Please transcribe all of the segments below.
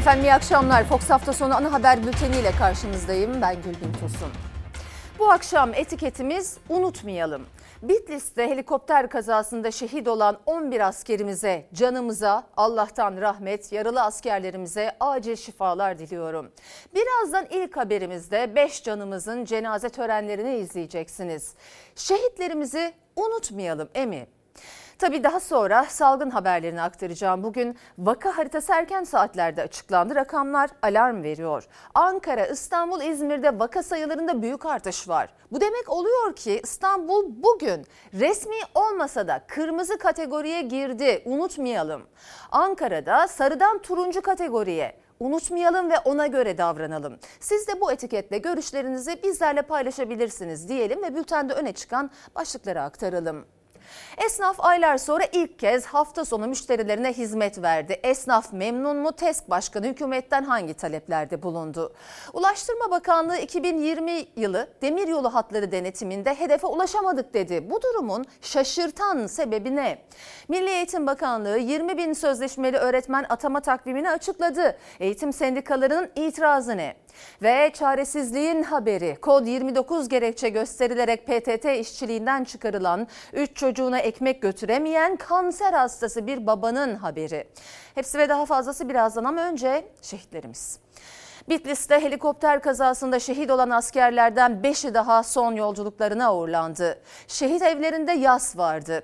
Efendim iyi akşamlar. Fox hafta sonu ana haber bülteniyle karşınızdayım. Ben Gülbin Tosun. Bu akşam etiketimiz unutmayalım. Bitlis'te helikopter kazasında şehit olan 11 askerimize, canımıza, Allah'tan rahmet, yaralı askerlerimize acil şifalar diliyorum. Birazdan ilk haberimizde 5 canımızın cenaze törenlerini izleyeceksiniz. Şehitlerimizi unutmayalım emi. Tabii daha sonra salgın haberlerini aktaracağım. Bugün vaka haritası erken saatlerde açıklandı. Rakamlar alarm veriyor. Ankara, İstanbul, İzmir'de vaka sayılarında büyük artış var. Bu demek oluyor ki İstanbul bugün resmi olmasa da kırmızı kategoriye girdi. Unutmayalım. Ankara'da sarıdan turuncu kategoriye. Unutmayalım ve ona göre davranalım. Siz de bu etiketle görüşlerinizi bizlerle paylaşabilirsiniz diyelim ve bültende öne çıkan başlıkları aktaralım. Esnaf aylar sonra ilk kez hafta sonu müşterilerine hizmet verdi. Esnaf memnun mu? TESK Başkanı hükümetten hangi taleplerde bulundu? Ulaştırma Bakanlığı 2020 yılı demiryolu hatları denetiminde hedefe ulaşamadık dedi. Bu durumun şaşırtan sebebi ne? Milli Eğitim Bakanlığı 20.000 sözleşmeli öğretmen atama takvimini açıkladı. Eğitim sendikalarının itirazı ne? Ve çaresizliğin haberi, kod 29 gerekçe gösterilerek PTT işçiliğinden çıkarılan 3 çocuğuna ekmek götüremeyen kanser hastası bir babanın haberi. Hepsi ve daha fazlası birazdan ama önce şehitlerimiz. Bitlis'te helikopter kazasında şehit olan askerlerden 5'i daha son yolculuklarına uğurlandı. Şehit evlerinde yas vardı.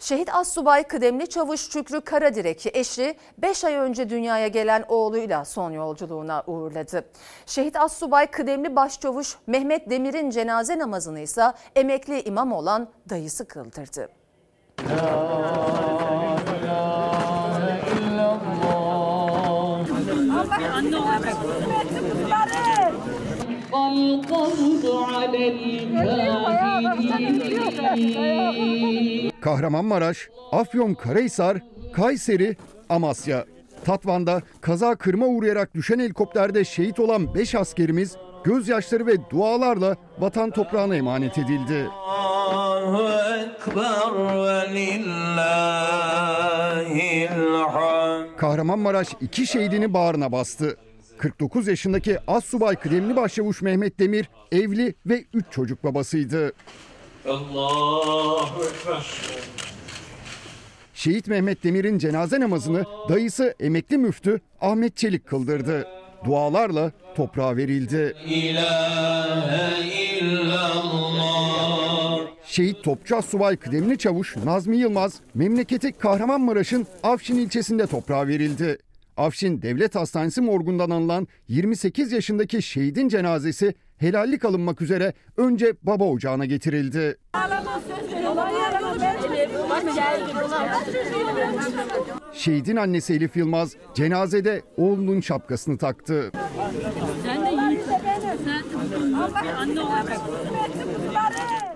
Şehit Assubay Kıdemli Çavuş Şükrü Karadirek'i eşi 5 ay önce dünyaya gelen oğluyla son yolculuğuna uğurladı. Şehit Assubay Kıdemli Başçavuş Mehmet Demir'in cenaze namazını ise emekli imam olan dayısı kıldırdı. Kahramanmaraş, Afyonkarahisar, Kayseri, Amasya. Tatvan'da kaza kırma uğrayarak düşen helikopterde şehit olan 5 askerimiz gözyaşları ve dualarla vatan toprağına emanet edildi. Kahramanmaraş 2 şehidini bağrına bastı. 49 yaşındaki Assubay Kıdemli Başçavuş Mehmet Demir evli ve 3 çocuk babasıydı. Allahu Ekber. Şehit Mehmet Demir'in cenaze namazını dayısı emekli müftü Ahmet Çelik kıldırdı. Dualarla toprağa verildi. Şehit Topçu Assubay Kıdemli Çavuş Nazmi Yılmaz memleketi Kahramanmaraş'ın Afşin ilçesinde toprağa verildi. Afşin Devlet Hastanesi morgundan alınan 28 yaşındaki şehidin cenazesi helallik alınmak üzere önce baba ocağına getirildi. Şehidin annesi Elif Yılmaz cenazede oğlunun şapkasını taktı. Sen de yiğit.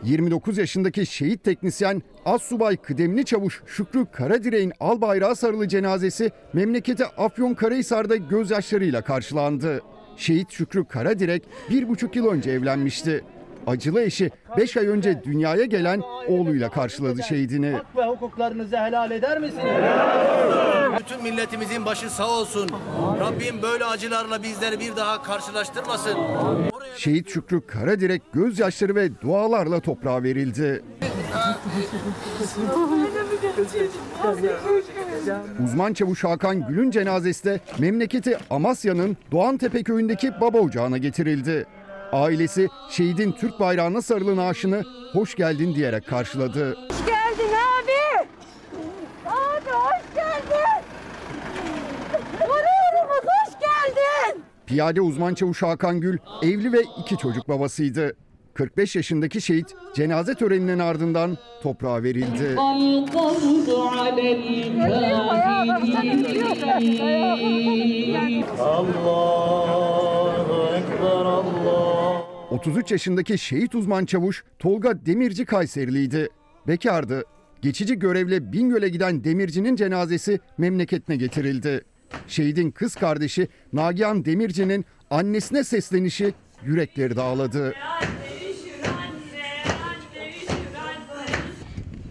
29 yaşındaki şehit teknisyen Assubay Kıdemli Çavuş Şükrü Karadirek'in albayrağa sarılı cenazesi memleketi Afyonkarahisar'da gözyaşlarıyla karşılandı. Şehit Şükrü Karadirek 1,5 yıl önce evlenmişti. Acılı eşi 5 ay önce dünyaya gelen oğluyla karşıladı şehidini. Hak ve hukuklarınızı helal eder misiniz? Bütün milletimizin başı sağ olsun. Rabbim böyle acılarla bizleri bir daha karşılaştırmasın. Şehit Şükrü Karadirek gözyaşları ve dualarla toprağa verildi. Uzman çavuş Hakan Gül'ün cenazesi de memleketi Amasya'nın Doğantepe köyündeki baba ocağına getirildi. Ailesi şehidin Türk bayrağına sarılı naaşını hoş geldin diyerek karşıladı. Hoş geldin abi. Abi hoş geldin. Oğlumuz hoş geldin. Piyade uzman çavuş Hakan Gül evli ve 2 çocuk babasıydı. 45 yaşındaki şehit cenaze töreninin ardından toprağa verildi. Allahu Ekber Allah. 33 yaşındaki şehit uzman çavuş Tolga Demirci Kayseriliydi. Bekardı. Geçici görevle Bingöl'e giden Demirci'nin cenazesi memleketine getirildi. Şehidin kız kardeşi Nagihan Demirci'nin annesine seslenişi yürekleri dağladı.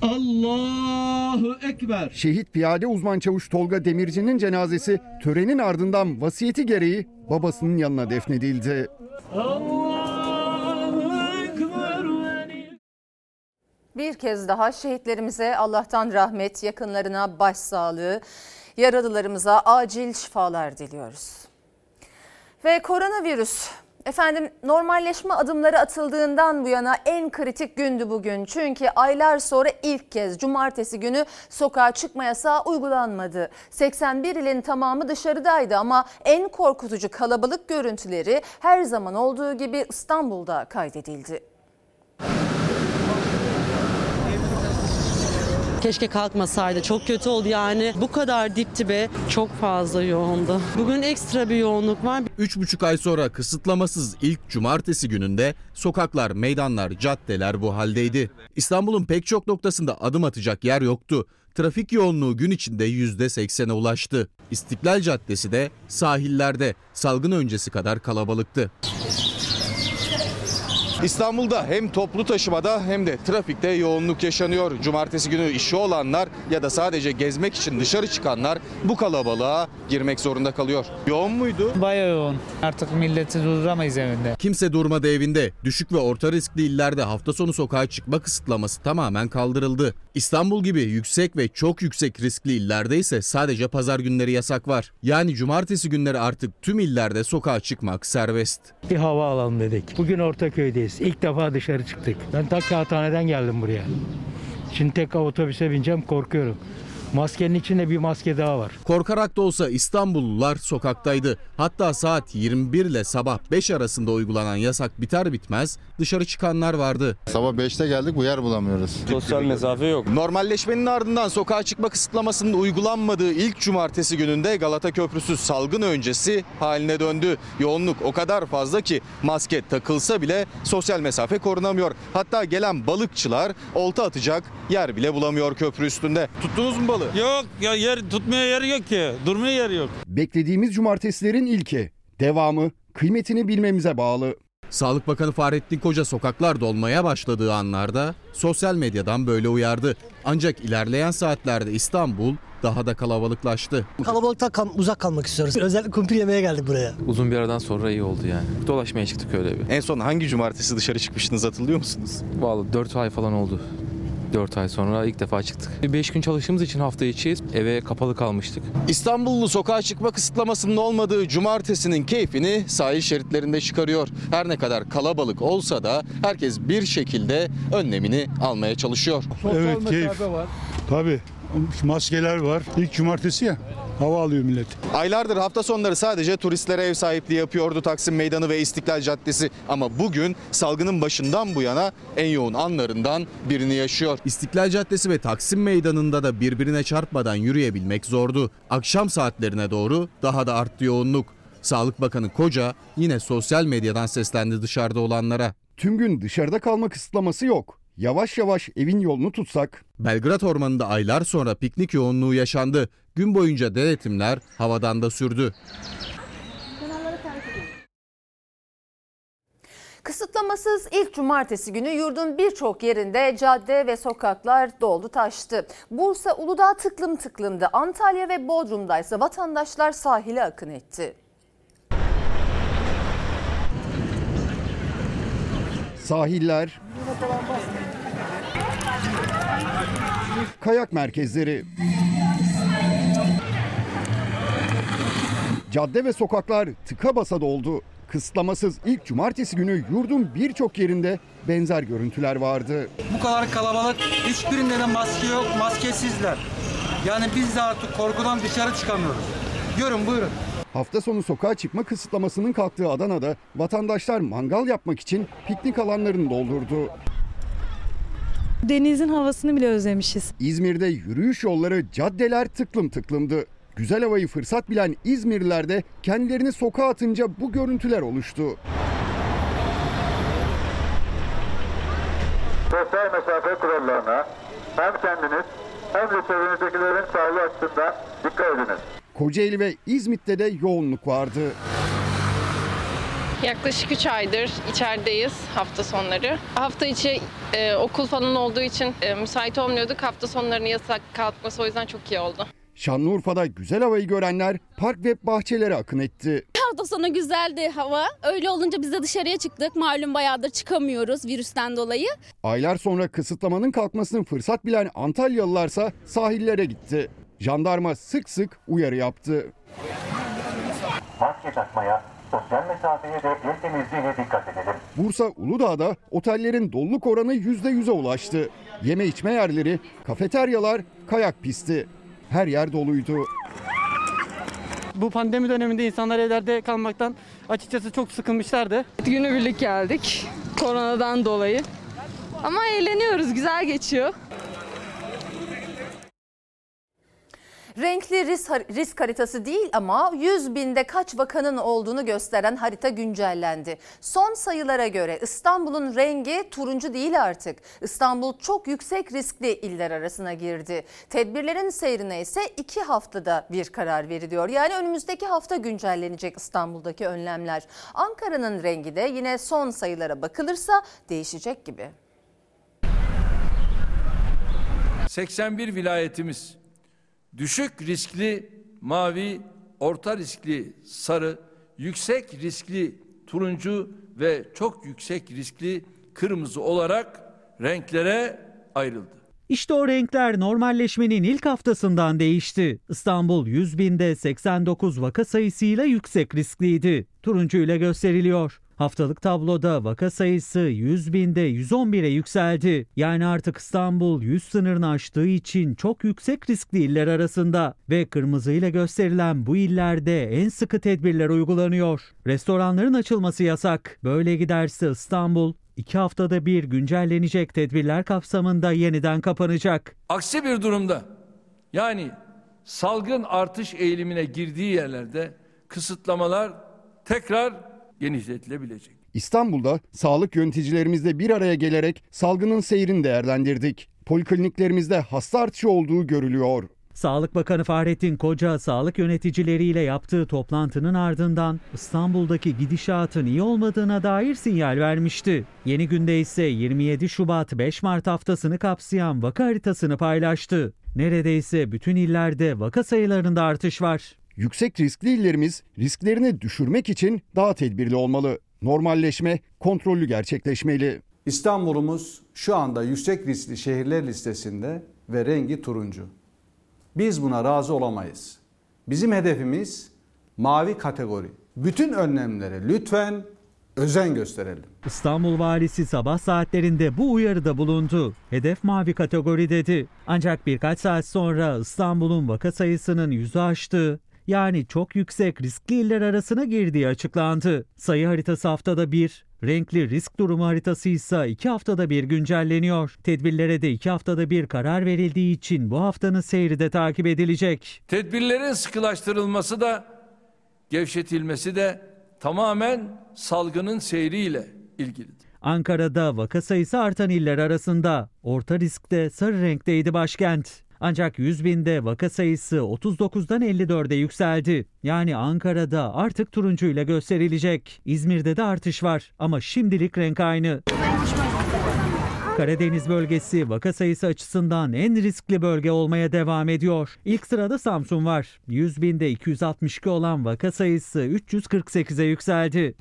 Allahu Ekber. Şehit piyade uzman çavuş Tolga Demirci'nin cenazesi törenin ardından vasiyeti gereği babasının yanına defnedildi. Bir kez daha şehitlerimize Allah'tan rahmet, yakınlarına başsağlığı, yaralılarımıza acil şifalar diliyoruz. Ve koronavirüs. Efendim, normalleşme adımları atıldığından bu yana en kritik gündü bugün. Çünkü aylar sonra ilk kez cumartesi günü sokağa çıkma yasağı uygulanmadı. 81 ilin tamamı dışarıdaydı ama en korkutucu kalabalık görüntüleri her zaman olduğu gibi İstanbul'da kaydedildi. Keşke kalkmasaydı, çok kötü oldu yani. Bu kadar dip dibe, çok fazla yoğundu. Bugün ekstra bir yoğunluk var. 3,5 ay sonra kısıtlamasız ilk cumartesi gününde sokaklar, meydanlar, caddeler bu haldeydi. İstanbul'un pek çok noktasında adım atacak yer yoktu. Trafik yoğunluğu gün içinde %80'e ulaştı. İstiklal Caddesi de sahillerde salgın öncesi kadar kalabalıktı. İstanbul'da hem toplu taşımada hem de trafikte yoğunluk yaşanıyor. Cumartesi günü işi olanlar ya da sadece gezmek için dışarı çıkanlar bu kalabalığa girmek zorunda kalıyor. Yoğun muydu? Bayağı yoğun. Artık milleti durduramayız evinde. Kimse durmadı evinde. Düşük ve orta riskli illerde hafta sonu sokağa çıkma kısıtlaması tamamen kaldırıldı. İstanbul gibi yüksek ve çok yüksek riskli illerde ise sadece pazar günleri yasak var. Yani cumartesi günleri artık tüm illerde sokağa çıkmak serbest. Bir hava alalım dedik. Bugün Ortaköy'deyiz. İlk defa dışarı çıktık. Ben ta Kağıthane'den geldim buraya. Şimdi tekrar otobüse bineceğim, korkuyorum. Maskenin içinde bir maske daha var. Korkarak da olsa İstanbullular sokaktaydı. Hatta saat 21 ile sabah 5 arasında uygulanan yasak biter bitmez dışarı çıkanlar vardı. Sabah 5'te geldik, bu yer bulamıyoruz. Sosyal mesafe yok. Normalleşmenin ardından sokağa çıkma kısıtlamasının uygulanmadığı ilk cumartesi gününde Galata Köprüsü salgın öncesi haline döndü. Yoğunluk o kadar fazla ki maske takılsa bile sosyal mesafe korunamıyor. Hatta gelen balıkçılar olta atacak yer bile bulamıyor köprü üstünde. Tuttunuz mu balık? Yok ya, yer tutmaya yer yok ki. Durmaya yer yok. Beklediğimiz cumartesilerin ilki, devamı kıymetini bilmemize bağlı. Sağlık Bakanı Fahrettin Koca sokaklar dolmaya başladığı anlarda sosyal medyadan böyle uyardı. Ancak ilerleyen saatlerde İstanbul daha da kalabalıklaştı. Kalabalıktan uzak kalmak istiyoruz. Özellikle kumpir yemeye geldik buraya. Uzun bir aradan sonra iyi oldu yani. Dolaşmaya çıktık öyle bir. En son hangi cumartesi dışarı çıkmıştınız, hatırlıyor musunuz? Vallahi 4 ay falan oldu. 4 ay sonra ilk defa çıktık. 5 gün çalıştığımız için hafta içi eve kapalı kalmıştık. İstanbullu sokağa çıkma kısıtlamasının olmadığı cumartesinin keyfini sahil şeritlerinde çıkarıyor. Her ne kadar kalabalık olsa da herkes bir şekilde önlemini almaya çalışıyor. Evet, sosyal mesafe var. Tabii. Maskeler var. İlk cumartesi ya. Hava alıyor millet. Aylardır hafta sonları sadece turistlere ev sahipliği yapıyordu Taksim Meydanı ve İstiklal Caddesi. Ama bugün salgının başından bu yana en yoğun anlarından birini yaşıyor. İstiklal Caddesi ve Taksim Meydanı'nda da birbirine çarpmadan yürüyebilmek zordu. Akşam saatlerine doğru daha da arttı yoğunluk. Sağlık Bakanı Koca yine sosyal medyadan seslendi dışarıda olanlara. Tüm gün dışarıda kalma kısıtlaması yok. Yavaş yavaş evin yolunu tutsak. Belgrad Ormanı'nda aylar sonra piknik yoğunluğu yaşandı. Gün boyunca denetimler havadan da sürdü. Kısıtlamasız ilk cumartesi günü yurdun birçok yerinde cadde ve sokaklar doldu taştı. Bursa, Uludağ tıklım tıklımdı. Antalya ve Bodrum'da ise vatandaşlar sahile akın etti. Sahiller, kayak merkezleri, cadde ve sokaklar tıka basa doldu. Kısıtlamasız ilk cumartesi günü yurdun birçok yerinde benzer görüntüler vardı. Bu kadar kalabalık, hiçbirinde de maske yok, maskesizler. Yani biz de artık korkudan dışarı çıkamıyoruz. Görün, buyurun. Hafta sonu sokağa çıkma kısıtlamasının kalktığı Adana'da vatandaşlar mangal yapmak için piknik alanlarını doldurdu. Denizin havasını bile özlemişiz. İzmir'de yürüyüş yolları, caddeler tıklım tıklımdı. Güzel havayı fırsat bilen İzmirliler de kendilerini sokağa atınca bu görüntüler oluştu. Sosyal mesafe kurallarına hem kendiniz hem de çevrenizdekilerin sağlığı açısından dikkat ediniz. Kocaeli ve İzmit'te de yoğunluk vardı. Yaklaşık 3 aydır içerideyiz hafta sonları. Hafta içi okul falan olduğu için müsait olmuyorduk. Hafta sonlarını yasak kalkması o yüzden çok iyi oldu. Şanlıurfa'da güzel havayı görenler park ve bahçelere akın etti. Hafta sonu güzeldi hava. Öyle olunca biz de dışarıya çıktık. Malum bayağıdır çıkamıyoruz virüsten dolayı. Aylar sonra kısıtlamanın kalkmasını fırsat bilen Antalyalılarsa sahillere gitti. Jandarma sık sık uyarı yaptı. Maske takmaya, sosyal mesafeye ve el temizliğine dikkat edelim. Bursa Uludağ'da otellerin doluluk oranı %100'e ulaştı. Yeme içme yerleri, kafeteryalar, kayak pisti. Her yer doluydu. Bu pandemi döneminde insanlar evlerde kalmaktan açıkçası çok sıkılmışlardı. Günübirlik geldik koronadan dolayı. Ama eğleniyoruz, güzel geçiyor. Renkli risk haritası değil ama 100 binde kaç vakanın olduğunu gösteren harita güncellendi. Son sayılara göre İstanbul'un rengi turuncu değil artık. İstanbul çok yüksek riskli iller arasına girdi. Tedbirlerin seyrine ise 2 haftada bir karar veriliyor. Yani önümüzdeki hafta güncellenecek İstanbul'daki önlemler. Ankara'nın rengi de yine son sayılara bakılırsa değişecek gibi. 81 vilayetimiz düşük riskli mavi, orta riskli sarı, yüksek riskli turuncu ve çok yüksek riskli kırmızı olarak renklere ayrıldı. İşte o renkler normalleşmenin ilk haftasından değişti. İstanbul 100 binde 89 vaka sayısıyla yüksek riskliydi. Turuncu ile gösteriliyor. Haftalık tabloda vaka sayısı 100 binde 111'e yükseldi. Yani artık İstanbul 100 sınırını aştığı için çok yüksek riskli iller arasında ve kırmızıyla gösterilen bu illerde en sıkı tedbirler uygulanıyor. Restoranların açılması yasak. Böyle giderse İstanbul 2 haftada bir güncellenecek tedbirler kapsamında yeniden kapanacak. Aksi bir durumda, yani salgın artış eğilimine girdiği yerlerde kısıtlamalar tekrar genişletilebilecek. İstanbul'da sağlık yöneticilerimizle bir araya gelerek salgının seyrini değerlendirdik. Polikliniklerimizde hasta artışı olduğu görülüyor. Sağlık Bakanı Fahrettin Koca sağlık yöneticileriyle yaptığı toplantının ardından İstanbul'daki gidişatın iyi olmadığına dair sinyal vermişti. Yeni günde ise 27 Şubat 5 Mart haftasını kapsayan vaka haritasını paylaştı. Neredeyse bütün illerde vaka sayılarında artış var. Yüksek riskli illerimiz risklerini düşürmek için daha tedbirli olmalı. Normalleşme kontrollü gerçekleşmeli. İstanbul'umuz şu anda yüksek riskli şehirler listesinde ve rengi turuncu. Biz buna razı olamayız. Bizim hedefimiz mavi kategori. Bütün önlemlere lütfen özen gösterelim. İstanbul valisi sabah saatlerinde bu uyarıda bulundu. Hedef mavi kategori dedi. Ancak birkaç saat sonra İstanbul'un vaka sayısının yüzü aştığı, yani çok yüksek riskli iller arasına girdiği açıklandı. Sayı haritası haftada bir, renkli risk durumu haritası ise 2 haftada bir güncelleniyor. Tedbirlere de 2 haftada bir karar verildiği için bu haftanın seyri de takip edilecek. Tedbirlerin sıkılaştırılması da, gevşetilmesi de tamamen salgının seyriyle ilgilidir. Ankara'da vaka sayısı artan iller arasında orta riskte sarı renkteydi başkent. Ancak 100 binde vaka sayısı 39'dan 54'e yükseldi. Yani Ankara'da artık turuncuyla gösterilecek. İzmir'de de artış var ama şimdilik renk aynı. Karadeniz bölgesi vaka sayısı açısından en riskli bölge olmaya devam ediyor. İlk sırada Samsun var. 100 binde 262 olan vaka sayısı 348'e yükseldi.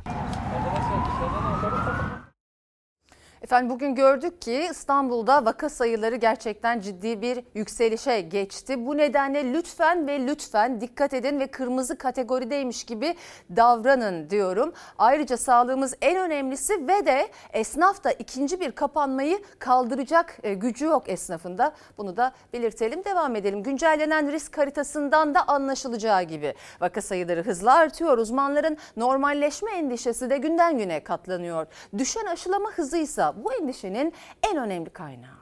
Efendim bugün gördük ki İstanbul'da vaka sayıları gerçekten ciddi bir yükselişe geçti. Bu nedenle lütfen ve lütfen dikkat edin ve kırmızı kategorideymiş gibi davranın diyorum. Ayrıca sağlığımız en önemlisi ve de esnaf da ikinci bir kapanmayı kaldıracak gücü yok esnafında. Bunu da belirtelim, devam edelim. Güncellenen risk haritasından da anlaşılacağı gibi vaka sayıları hızla artıyor. Uzmanların normalleşme endişesi de günden güne katlanıyor. Düşen aşılama hızıysa bu endişenin en önemli kaynağı.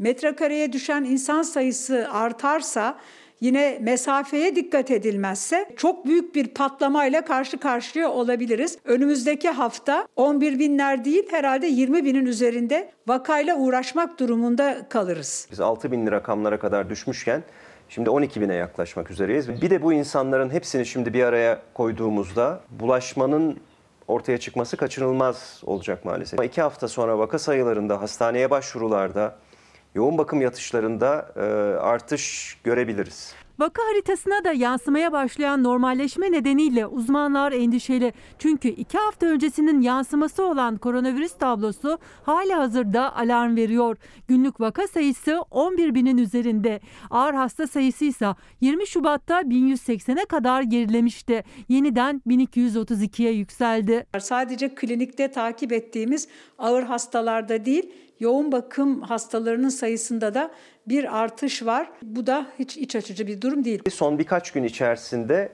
Metrekareye düşen insan sayısı artarsa, yine mesafeye dikkat edilmezse çok büyük bir patlamayla karşı karşıya olabiliriz. Önümüzdeki hafta 11 binler değil herhalde 20 binin üzerinde vakayla uğraşmak durumunda kalırız. Biz 6 bin rakamlara kadar düşmüşken Şimdi 12.000'e yaklaşmak üzereyiz. Bir de bu insanların hepsini şimdi bir araya koyduğumuzda bulaşmanın ortaya çıkması kaçınılmaz olacak maalesef. 2 hafta sonra vaka sayılarında, hastaneye başvurularda, yoğun bakım yatışlarında artış görebiliriz. Vaka haritasına da yansımaya başlayan normalleşme nedeniyle uzmanlar endişeli. Çünkü 2 hafta öncesinin yansıması olan koronavirüs tablosu halihazırda alarm veriyor. Günlük vaka sayısı 11.000'in üzerinde. Ağır hasta sayısı ise 20 Şubat'ta 1180'e kadar gerilemişti. Yeniden 1232'ye yükseldi. Sadece klinikte takip ettiğimiz ağır hastalarda değil, yoğun bakım hastalarının sayısında da bir artış var. Bu da hiç iç açıcı bir durum değil. Son birkaç gün içerisinde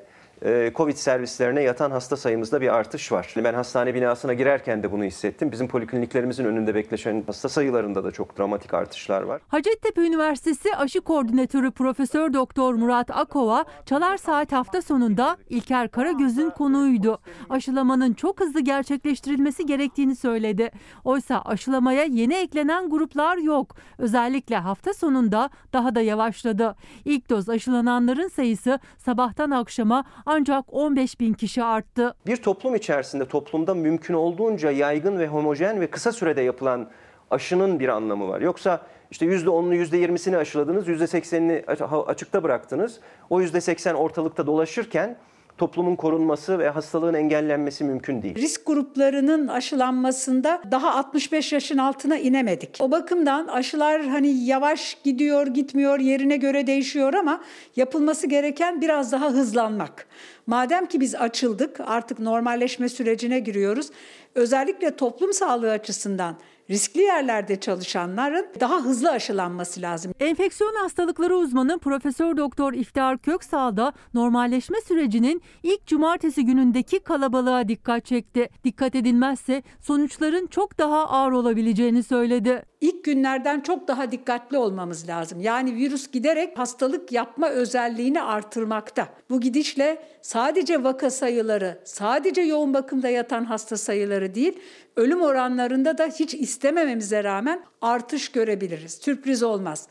Covid servislerine yatan hasta sayımızda bir artış var. Ben hastane binasına girerken de bunu hissettim. Bizim polikliniklerimizin önünde bekleşen hasta sayılarında da çok dramatik artışlar var. Hacettepe Üniversitesi Aşı Koordinatörü Profesör Doktor Murat Akova, Çalar Saat hafta sonunda İlker Karagöz'ün konuğuydu. Aşılamanın çok hızlı gerçekleştirilmesi gerektiğini söyledi. Oysa aşılamaya yeni eklenen gruplar yok. Özellikle hafta sonunda daha da yavaşladı. İlk doz aşılananların sayısı sabahtan akşama ancak 15.000 kişi arttı. Bir toplum içerisinde, toplumda mümkün olduğunca yaygın ve homojen ve kısa sürede yapılan aşının bir anlamı var. Yoksa işte %10'unu, %20'sini aşıladınız, %80'ini açıkta bıraktınız. O %80 ortalıkta dolaşırken toplumun korunması ve hastalığın engellenmesi mümkün değil. Risk gruplarının aşılanmasında daha 65 yaşın altına inemedik. O bakımdan aşılar hani yavaş gidiyor, gitmiyor, yerine göre değişiyor ama yapılması gereken biraz daha hızlanmak. Madem ki biz açıldık, artık normalleşme sürecine giriyoruz. Özellikle toplum sağlığı açısından riskli yerlerde çalışanların daha hızlı aşılanması lazım. Enfeksiyon hastalıkları uzmanı Profesör Doktor İftihar Köksal da normalleşme sürecinin ilk cumartesi günündeki kalabalığa dikkat çekti. Dikkat edilmezse sonuçların çok daha ağır olabileceğini söyledi. İlk günlerden çok daha dikkatli olmamız lazım. Yani virüs giderek hastalık yapma özelliğini artırmakta. Bu gidişle sadece vaka sayıları, sadece yoğun bakımda yatan hasta sayıları değil, ölüm oranlarında da hiç istemememize rağmen artış görebiliriz. Sürpriz olmaz.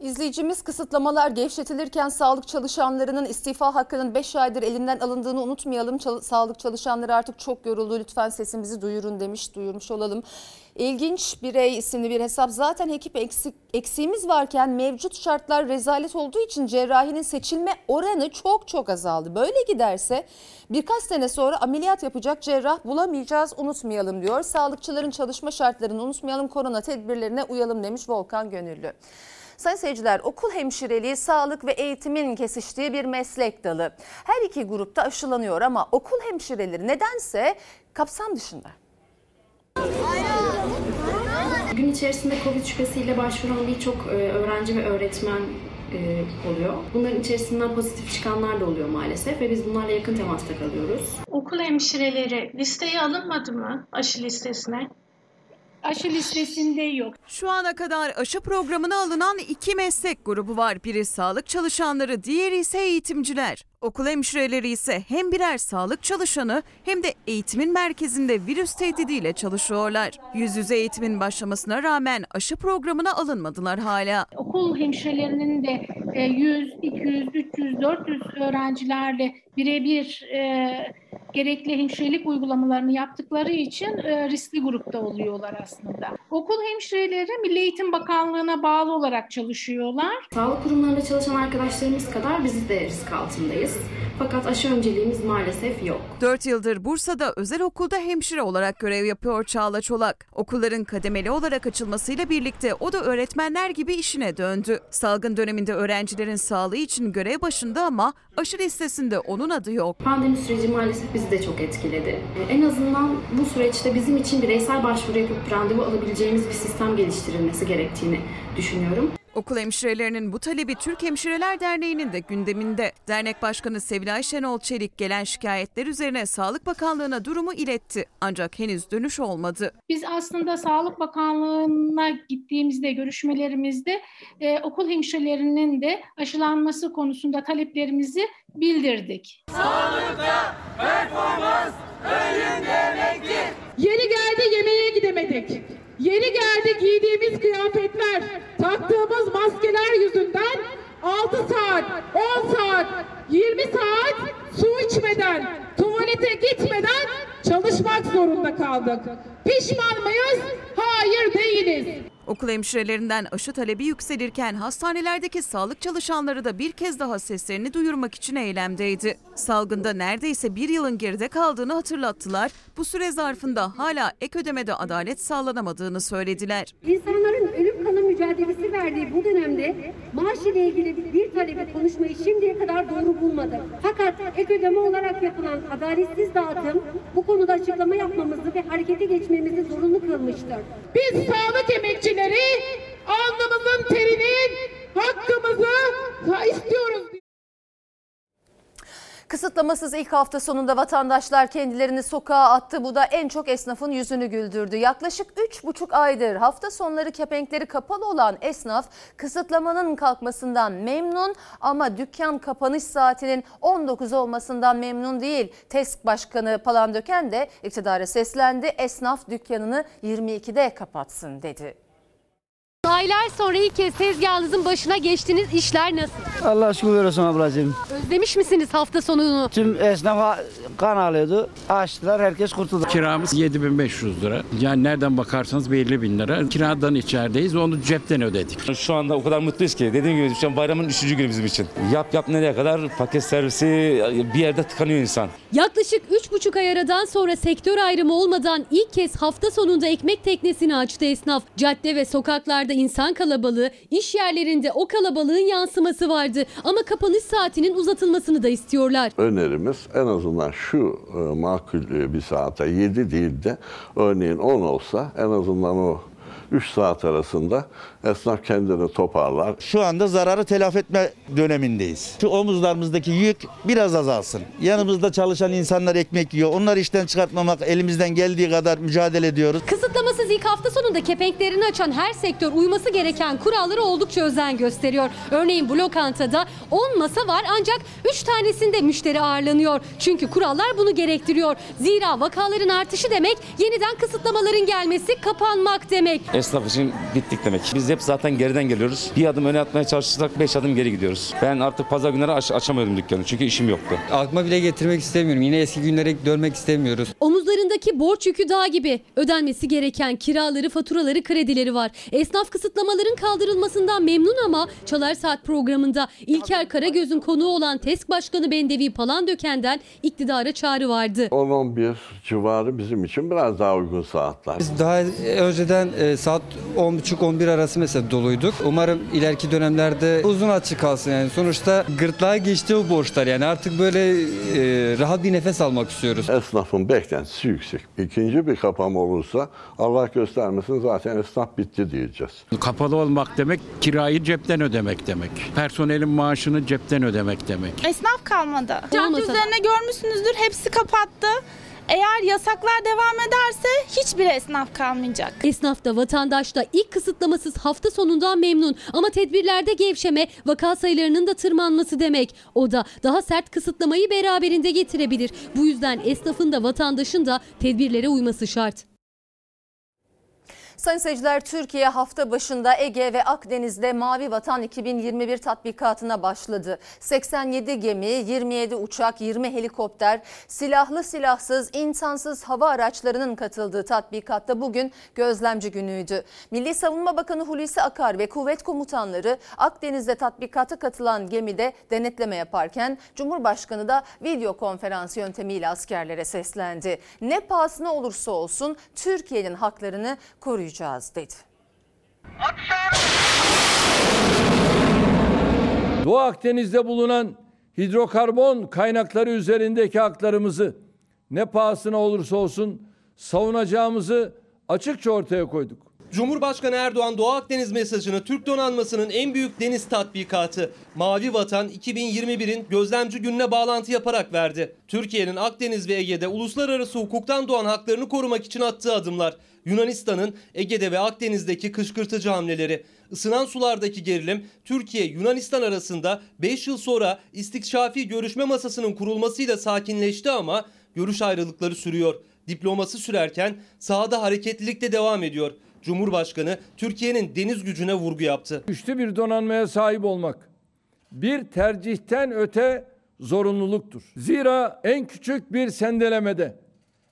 İzleyicimiz kısıtlamalar gevşetilirken sağlık çalışanlarının istifa hakkının 5 aydır elinden alındığını unutmayalım. Sağlık çalışanları artık çok yoruldu, lütfen sesimizi duyurun demiş, duyurmuş olalım. İlginç Birey isimli bir hesap, zaten ekip eksiğimiz varken mevcut şartlar rezalet olduğu için cerrahinin seçilme oranı çok azaldı. Böyle giderse birkaç sene sonra ameliyat yapacak cerrah bulamayacağız, unutmayalım diyor. Sağlıkçıların çalışma şartlarını unutmayalım, korona tedbirlerine uyalım demiş Volkan Gönüllü. Sayın seyirciler, okul hemşireliği sağlık ve eğitimin kesiştiği bir meslek dalı. Her iki grupta aşılanıyor ama okul hemşireleri nedense kapsam dışında. Gün içerisinde Covid şüphesiyle başvuran birçok öğrenci ve öğretmen oluyor. Bunların içerisinden pozitif çıkanlar da oluyor maalesef ve biz bunlarla yakın temasta kalıyoruz. Okul hemşireleri listeye alınmadı mı, aşı listesine? Aşı listesinde yok. Şu ana kadar aşı programına alınan 2 meslek grubu var. Biri sağlık çalışanları, diğeri ise eğitimciler. Okul hemşireleri ise hem birer sağlık çalışanı hem de eğitimin merkezinde virüs tehdidiyle çalışıyorlar. Yüz yüze eğitimin başlamasına rağmen aşı programına alınmadılar hala. Okul hemşirelerinin de 100, 200, 300, 400 öğrencilerle birebir gerekli hemşirelik uygulamalarını yaptıkları için riskli grupta oluyorlar aslında. Okul hemşireleri Milli Eğitim Bakanlığı'na bağlı olarak çalışıyorlar. Sağlık kurumlarında çalışan arkadaşlarımız kadar biz de risk altındayız. Fakat aşı önceliğimiz maalesef yok. 4 yıldır Bursa'da özel okulda hemşire olarak görev yapıyor Çağla Çolak. Okulların kademeli olarak açılmasıyla birlikte o da öğretmenler gibi işine döndü. Salgın döneminde öğrencilerin sağlığı için görev başında ama aşı listesinde onun adı yok. Pandemi süreci maalesef bizi de çok etkiledi. En azından bu süreçte bizim için bireysel başvuru yapıp randevu alabileceğimiz bir sistem geliştirilmesi gerektiğini düşünüyorum. Okul hemşirelerinin bu talebi Türk Hemşireler Derneği'nin de gündeminde. Dernek Başkanı Sevilay Şenol Çelik gelen şikayetler üzerine Sağlık Bakanlığı'na durumu iletti. Ancak henüz dönüş olmadı. Biz aslında Sağlık Bakanlığı'na gittiğimizde, görüşmelerimizde okul hemşirelerinin de aşılanması konusunda taleplerimizi bildirdik. Sağlıkta performans ölüm demektir. Yeni geldi, yemeğe gidemedik. Yeni geldi, giydiğimiz kıyafetler, taktığımız maskeler yüzünden 6 saat, 10 saat, 20 saat su içmeden, tuvalete gitmeden çalışmak zorunda kaldık. Pişman mıyız? Hayır, değiliz. Okul hemşirelerinden aşı talebi yükselirken hastanelerdeki sağlık çalışanları da bir kez daha seslerini duyurmak için eylemdeydi. Salgında neredeyse bir yılın geride kaldığını hatırlattılar. Bu süre zarfında hala ek ödemede adalet sağlanamadığını söylediler. İnsanların ölüm kalım mücadelesi verdiği bu dönemde maaş ile ilgili bir talebi konuşmayı şimdiye kadar doğru bulmadı. Fakat ek ödeme olarak yapılan adaletsiz dağıtım bu konuda açıklama yapmamızı ve harekete geçmemizi zorunlu kılmıştır. Biz sağlık emekçi alnımızın terinin hakkımızı istiyoruz. Kısıtlamasız ilk hafta sonunda vatandaşlar kendilerini sokağa attı. Bu da en çok esnafın yüzünü güldürdü. Yaklaşık 3,5 aydır hafta sonları kepenkleri kapalı olan esnaf kısıtlamanın kalkmasından memnun ama dükkan kapanış saatinin 19 olmasından memnun değil. TESK Başkanı Palandöken de iktidara seslendi. Esnaf dükkanını 22'de kapatsın dedi. Aylar sonra ilk kez tezgahınızın başına geçtiniz. İşler nasıl? Allah şükür olsun ablacığım. Özlemiş misiniz hafta sonunu? Tüm esnafa kan ağlıyordu. Açtılar, herkes kurtuldu. Kiramız 7500 lira. Yani nereden bakarsanız 50.000 lira. Kiradan içerideyiz, onu cepten ödedik. Şu anda o kadar mutluyuz ki. Dediğim gibi şu an bayramın 3. günü bizim için. Yap nereye kadar paket servisi bir yerde tıkanıyor insan. Yaklaşık 3,5 ay aradan sonra sektör ayrımı olmadan ilk kez hafta sonunda ekmek teknesini açtı esnaf. Cadde ve sokaklarda insan kalabalığı, iş yerlerinde o kalabalığın yansıması vardı. Ama kapanış saatinin uzatılmasını da istiyorlar. Önerimiz en azından şu makul bir saate 7 değil de örneğin 10 olsa en azından o 3 saat arasında esnaf kendini toparlar. Şu anda zararı telafi etme dönemindeyiz. Şu omuzlarımızdaki yük biraz azalsın. Yanımızda çalışan insanlar ekmek yiyor. Onları işten çıkartmamak elimizden geldiği kadar mücadele ediyoruz. Kısıtlamasız ilk hafta sonunda kepenklerini açan her sektör uyması gereken kurallara oldukça özen gösteriyor. Örneğin bu lokantada 10 masa var ancak 3 tanesinde müşteri ağırlanıyor. Çünkü kurallar bunu gerektiriyor. Zira vakaların artışı demek yeniden kısıtlamaların gelmesi, kapanmak demek. Esnaf için bittik demek. Biz hep zaten geriden geliyoruz. Bir adım öne atmaya çalışırsak 5 adım geri gidiyoruz. Ben artık pazar günleri açamıyordum dükkanı çünkü işim yoktu. Aklıma bile getirmek istemiyorum. Yine eski günlere dönmek istemiyoruz. Omuzlarındaki borç yükü dağ gibi. Ödenmesi gereken kiraları, faturaları, kredileri var. Esnaf kısıtlamaların kaldırılmasından memnun ama Çalar Saat programında İlker Karagöz'ün konuğu olan TESK Başkanı Bendevi Palandöken'den iktidara çağrı vardı. 10-11 civarı bizim için biraz daha uygun saatler. Biz daha önceden saat 10.30-11 arası mesela doluyduk. Umarım ileriki dönemlerde uzun açık kalsın yani. Sonuçta gırtlağa geçti o borçlar yani. Artık böyle rahat bir nefes almak istiyoruz. Esnafın beklentisi yüksek. İkinci bir kapama olursa Allah göstermesin zaten esnaf bitti diyeceğiz. Kapalı olmak demek kirayı cepten ödemek demek. Personelin maaşını cepten ödemek demek. Esnaf kalmadı. Cadde üzerine görmüşsünüzdür hepsi kapattı. Eğer yasaklar devam ederse hiçbir esnaf kalmayacak. Esnaf da vatandaş da ilk kısıtlamasız hafta sonundan memnun. Ama tedbirlerde gevşeme, vaka sayılarının da tırmanması demek. O da daha sert kısıtlamayı beraberinde getirebilir. Bu yüzden esnafın da vatandaşın da tedbirlere uyması şart. Sayın seyirciler, Türkiye hafta başında Ege ve Akdeniz'de Mavi Vatan 2021 tatbikatına başladı. 87 gemi, 27 uçak, 20 helikopter, silahlı silahsız, insansız hava araçlarının katıldığı tatbikatta bugün gözlemci günüydü. Milli Savunma Bakanı Hulusi Akar ve kuvvet komutanları Akdeniz'de tatbikata katılan gemide denetleme yaparken Cumhurbaşkanı da video konferans yöntemiyle askerlere seslendi. Ne pahasına olursa olsun Türkiye'nin haklarını koruyacak dedi. Doğu Akdeniz'de bulunan hidrokarbon kaynakları üzerindeki haklarımızı ne pahasına olursa olsun savunacağımızı açıkça ortaya koyduk. Cumhurbaşkanı Erdoğan Doğu Akdeniz mesajını Türk donanmasının en büyük deniz tatbikatı Mavi Vatan 2021'in gözlemci gününe bağlantı yaparak verdi. Türkiye'nin Akdeniz ve Ege'de uluslararası hukuktan doğan haklarını korumak için attığı adımlar, Yunanistan'ın Ege'de ve Akdeniz'deki kışkırtıcı hamleleri, ısınan sulardaki gerilim, Türkiye-Yunanistan arasında 5 yıl sonra istikşafi görüşme masasının kurulmasıyla sakinleşti ama görüş ayrılıkları sürüyor. Diploması sürerken sahada hareketlilik de devam ediyor. Cumhurbaşkanı Türkiye'nin deniz gücüne vurgu yaptı. Güçlü bir donanmaya sahip olmak, bir tercihten öte zorunluluktur. Zira en küçük bir sendelemede,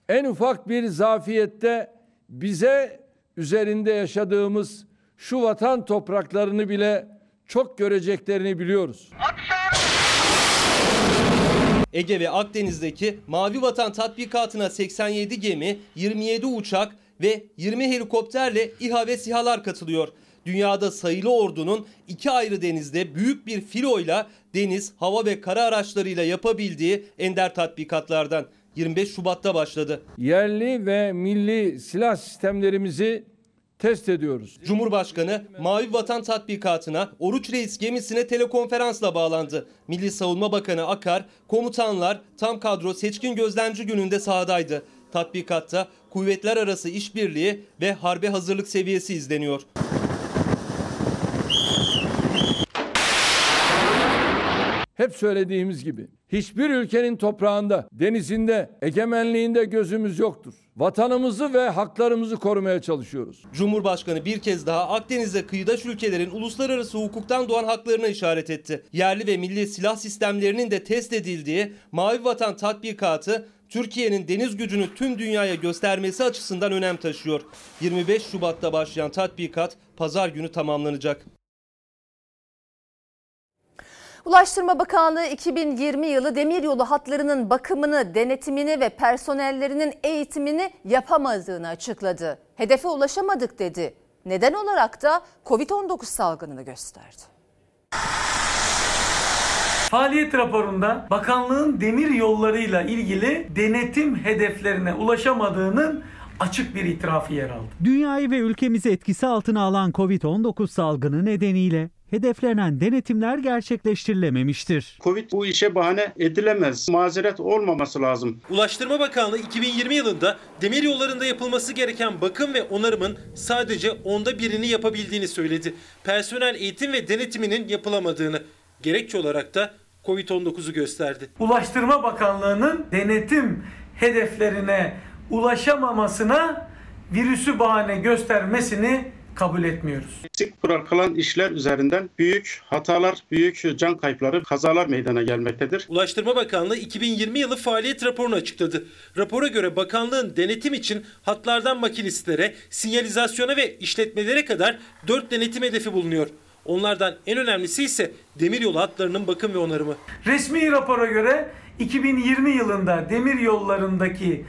en ufak bir zafiyette bize üzerinde yaşadığımız şu vatan topraklarını bile çok göreceklerini biliyoruz. Ege ve Akdeniz'deki Mavi Vatan tatbikatına 87 gemi, 27 uçak ve 20 helikopterle İHA ve SİHA'lar katılıyor. Dünyada sayılı ordunun iki ayrı denizde büyük bir filoyla deniz, hava ve kara araçlarıyla yapabildiği ender tatbikatlardan 25 Şubat'ta başladı. Yerli ve milli silah sistemlerimizi test ediyoruz. Cumhurbaşkanı Mavi Vatan tatbikatına Oruç Reis gemisine telekonferansla bağlandı. Milli Savunma Bakanı Akar, komutanlar tam kadro seçkin gözlemci gününde sahadaydı. Tatbikatta kuvvetler arası işbirliği ve harbe hazırlık seviyesi izleniyor. Hep söylediğimiz gibi hiçbir ülkenin toprağında, denizinde, egemenliğinde gözümüz yoktur. Vatanımızı ve haklarımızı korumaya çalışıyoruz. Cumhurbaşkanı bir kez daha Akdeniz'de kıyıdaş ülkelerin uluslararası hukuktan doğan haklarına işaret etti. Yerli ve milli silah sistemlerinin de test edildiği Mavi Vatan tatbikatı Türkiye'nin deniz gücünü tüm dünyaya göstermesi açısından önem taşıyor. 25 Şubat'ta başlayan tatbikat pazar günü tamamlanacak. Ulaştırma Bakanlığı 2020 yılı demiryolu hatlarının bakımını, denetimini ve personellerinin eğitimini yapamadığını açıkladı. Hedefe ulaşamadık dedi. Neden olarak da Covid-19 salgınını gösterdi. Faaliyet raporunda bakanlığın demir yollarıyla ilgili denetim hedeflerine ulaşamadığının açık bir itirafı yer aldı. Dünyayı ve ülkemizi etkisi altına alan Covid-19 salgını nedeniyle hedeflenen denetimler gerçekleştirilememiştir. Covid bu işe bahane edilemez. Mazeret olmaması lazım. Ulaştırma Bakanlığı 2020 yılında demir yollarında yapılması gereken bakım ve onarımın sadece onda birini yapabildiğini söyledi. Personel eğitim ve denetiminin yapılamadığını, gerekçe olarak da Covid-19'u gösterdi. Ulaştırma Bakanlığı'nın denetim hedeflerine ulaşamamasına virüsü bahane göstermesini kabul etmiyoruz. Eksik bırakılan işler üzerinden büyük hatalar, büyük can kayıpları, kazalar meydana gelmektedir. Ulaştırma Bakanlığı 2020 yılı faaliyet raporunu açıkladı. Rapora göre bakanlığın denetim için hatlardan makinistlere, sinyalizasyona ve işletmelere kadar 4 denetim hedefi bulunuyor. Onlardan en önemlisi ise demiryolu hatlarının bakım ve onarımı. Resmi rapora göre 2020 yılında demiryollarındaki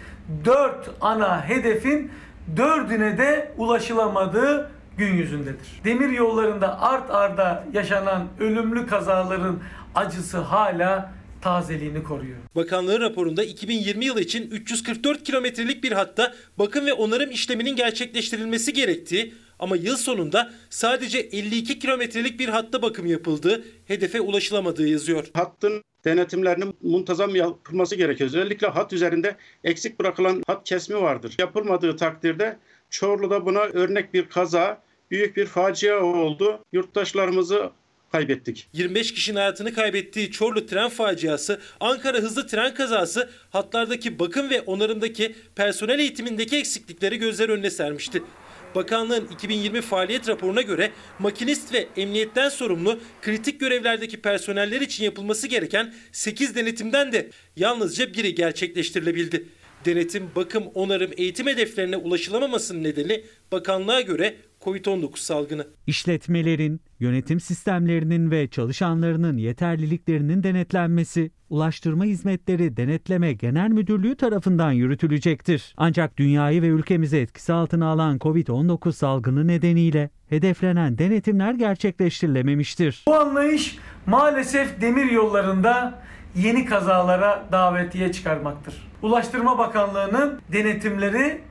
4 ana hedefin 4'üne de ulaşılamadığı gün yüzündedir. Demir yollarında art arda yaşanan ölümlü kazaların acısı hala tazeliğini koruyor. Bakanlığın raporunda 2020 yılı için 344 kilometrelik bir hatta bakım ve onarım işleminin gerçekleştirilmesi gerektiği ama yıl sonunda sadece 52 kilometrelik bir hatta bakım yapıldığı, hedefe ulaşılamadığı yazıyor. Hattın denetimlerinin muntazam yapılması gerekiyor. Özellikle hat üzerinde eksik bırakılan hat kesimi vardır. Yapılmadığı takdirde Çorlu'da buna örnek bir kaza, büyük bir facia oldu. Yurttaşlarımızı kaybettik. 25 kişinin hayatını kaybettiği Çorlu tren faciası, Ankara hızlı tren kazası hatlardaki bakım ve onarımdaki personel eğitimindeki eksiklikleri gözler önüne sermişti. Bakanlığın 2020 faaliyet raporuna göre makinist ve emniyetten sorumlu kritik görevlerdeki personeller için yapılması gereken 8 denetimden de yalnızca biri gerçekleştirilebildi. Denetim, bakım, onarım, eğitim hedeflerine ulaşılamamasının nedeni bakanlığa göre Covid-19 salgını. İşletmelerin, yönetim sistemlerinin ve çalışanlarının yeterliliklerinin denetlenmesi, Ulaştırma Hizmetleri Denetleme Genel Müdürlüğü tarafından yürütülecektir. Ancak dünyayı ve ülkemizi etkisi altına alan Covid-19 salgını nedeniyle hedeflenen denetimler gerçekleştirilememiştir. Bu anlayış maalesef demir yollarında yeni kazalara davetiye çıkarmaktır. Ulaştırma Bakanlığı'nın denetimleri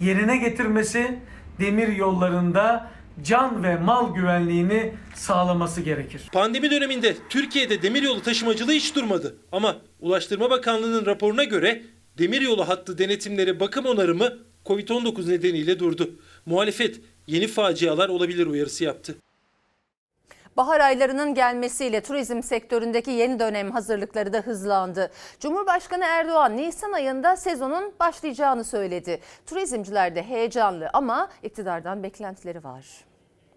yerine getirmesi, demir yollarında can ve mal güvenliğini sağlaması gerekir. Pandemi döneminde Türkiye'de demiryolu taşımacılığı hiç durmadı. Ama Ulaştırma Bakanlığı'nın raporuna göre demiryolu hattı denetimleri, bakım onarımı Covid-19 nedeniyle durdu. Muhalefet yeni facialar olabilir uyarısı yaptı. Bahar aylarının gelmesiyle turizm sektöründeki yeni dönem hazırlıkları da hızlandı. Cumhurbaşkanı Erdoğan Nisan ayında sezonun başlayacağını söyledi. Turizmciler de heyecanlı ama iktidardan beklentileri var.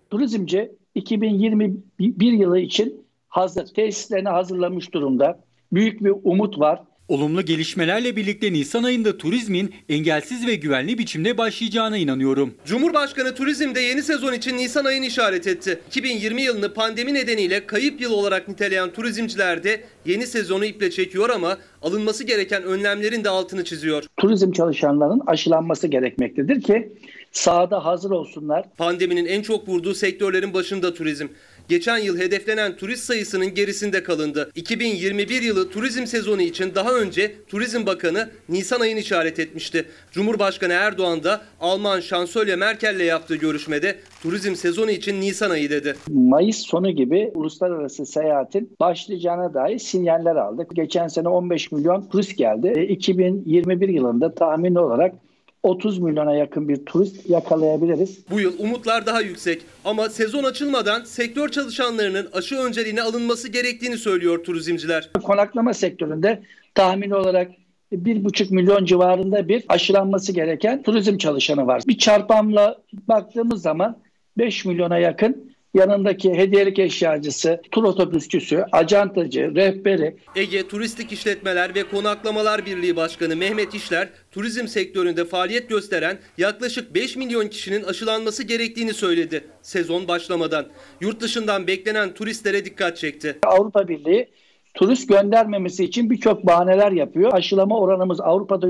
Turizmci 2021 yılı için tesislerini hazırlamış durumda. Büyük bir umut var. Olumlu gelişmelerle birlikte Nisan ayında turizmin engelsiz ve güvenli biçimde başlayacağına inanıyorum. Cumhurbaşkanı turizmde yeni sezon için Nisan ayını işaret etti. 2020 yılını pandemi nedeniyle kayıp yıl olarak niteleyen turizmciler de yeni sezonu iple çekiyor ama alınması gereken önlemlerin de altını çiziyor. Turizm çalışanlarının aşılanması gerekmektedir ki sahada hazır olsunlar. Pandeminin en çok vurduğu sektörlerin başında turizm. Geçen yıl hedeflenen turist sayısının gerisinde kalındı. 2021 yılı turizm sezonu için daha önce Turizm Bakanı Nisan ayını işaret etmişti. Cumhurbaşkanı Erdoğan da Alman Şansölye Merkel'le yaptığı görüşmede turizm sezonu için Nisan ayı dedi. Mayıs sonu gibi uluslararası seyahatin başlayacağına dair sinyaller aldık. Geçen sene 15 milyon turist geldi. 2021 yılında tahmin olarak 30 milyona yakın bir turist yakalayabiliriz. Bu yıl umutlar daha yüksek ama sezon açılmadan sektör çalışanlarının aşı önceliğine alınması gerektiğini söylüyor turizmciler. Konaklama sektöründe tahmin olarak 1,5 milyon civarında bir aşılanması gereken turizm çalışanı var. Bir çarpanla baktığımız zaman 5 milyona yakın yanındaki hediyelik eşyacısı, tur otobüsçüsü, acantacı, rehberi. Ege Turistik İşletmeler ve Konaklamalar Birliği Başkanı Mehmet İşler, turizm sektöründe faaliyet gösteren yaklaşık 5 milyon kişinin aşılanması gerektiğini söyledi sezon başlamadan. Yurt dışından beklenen turistlere dikkat çekti. Avrupa Birliği turist göndermemesi için birçok bahaneler yapıyor. Aşılama oranımız Avrupa'da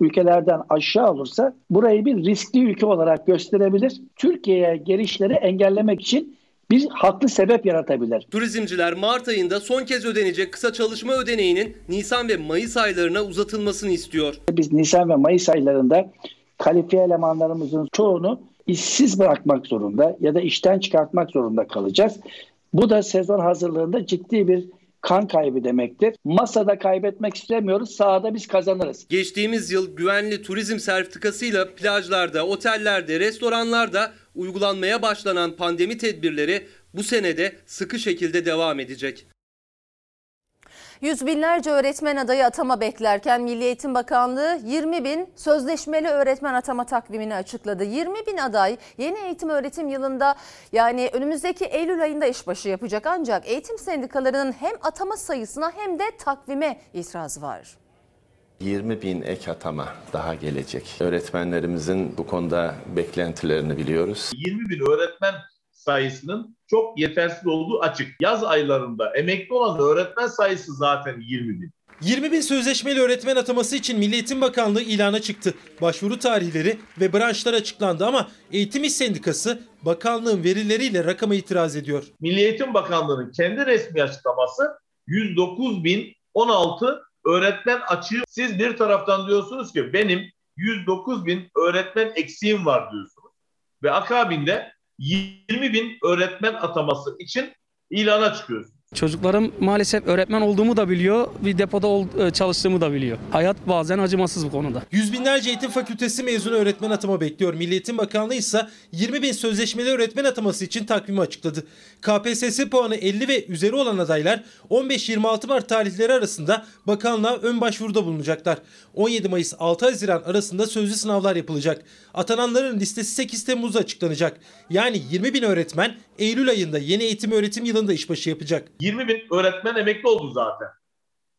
ülkelerden aşağı olursa burayı bir riskli ülke olarak gösterebilir. Türkiye'ye gelişleri engellemek için bir haklı sebep yaratabilir. Turizmciler Mart ayında son kez ödenecek kısa çalışma ödeneğinin Nisan ve Mayıs aylarına uzatılmasını istiyor. Biz Nisan ve Mayıs aylarında kalifiye elemanlarımızın çoğunu işsiz bırakmak zorunda ya da işten çıkartmak zorunda kalacağız. Bu da sezon hazırlığında ciddi bir kan kaybı demektir. Masada kaybetmek istemiyoruz, sahada biz kazanırız. Geçtiğimiz yıl güvenli turizm sertifikasıyla plajlarda, otellerde, restoranlarda uygulanmaya başlanan pandemi tedbirleri bu senede sıkı şekilde devam edecek. Yüz binlerce öğretmen adayı atama beklerken Milli Eğitim Bakanlığı 20 bin sözleşmeli öğretmen atama takvimini açıkladı. 20 bin aday yeni eğitim öğretim yılında yani önümüzdeki Eylül ayında işbaşı yapacak. Ancak eğitim sendikalarının hem atama sayısına hem de takvime itirazı var. 20 bin ek atama daha gelecek. Öğretmenlerimizin bu konuda beklentilerini biliyoruz. 20 bin öğretmen sayısının çok yetersiz olduğu açık. Yaz aylarında emekli olan öğretmen sayısı zaten 20 bin. 20 bin sözleşmeli öğretmen ataması için Milli Eğitim Bakanlığı ilana çıktı. Başvuru tarihleri ve branşlar açıklandı ama Eğitim İş Sendikası bakanlığın verileriyle rakama itiraz ediyor. Milli Eğitim Bakanlığı'nın kendi resmi açıklaması 109.016 öğretmen açığı. Siz bir taraftan diyorsunuz ki benim 109.000 öğretmen eksiğim var diyorsunuz ve akabinde 20 bin öğretmen ataması için ilana çıkıyoruz. Çocuklarım maalesef öğretmen olduğumu da biliyor, bir depoda çalıştığımı da biliyor. Hayat bazen acımasız bu konuda. Yüz binlerce eğitim fakültesi mezunu öğretmen atama bekliyor. Milli Eğitim Bakanlığı ise 20 bin sözleşmeli öğretmen ataması için takvimi açıkladı. KPSS puanı 50 ve üzeri olan adaylar 15-26 Mart tarihleri arasında bakanlığa ön başvuruda bulunacaklar. 17 Mayıs-6 Haziran arasında sözlü sınavlar yapılacak. Atananların listesi 8 Temmuz'da açıklanacak. Yani 20 bin öğretmen Eylül ayında yeni eğitim öğretim yılında işbaşı yapacak. 20 bin öğretmen emekli oldu zaten.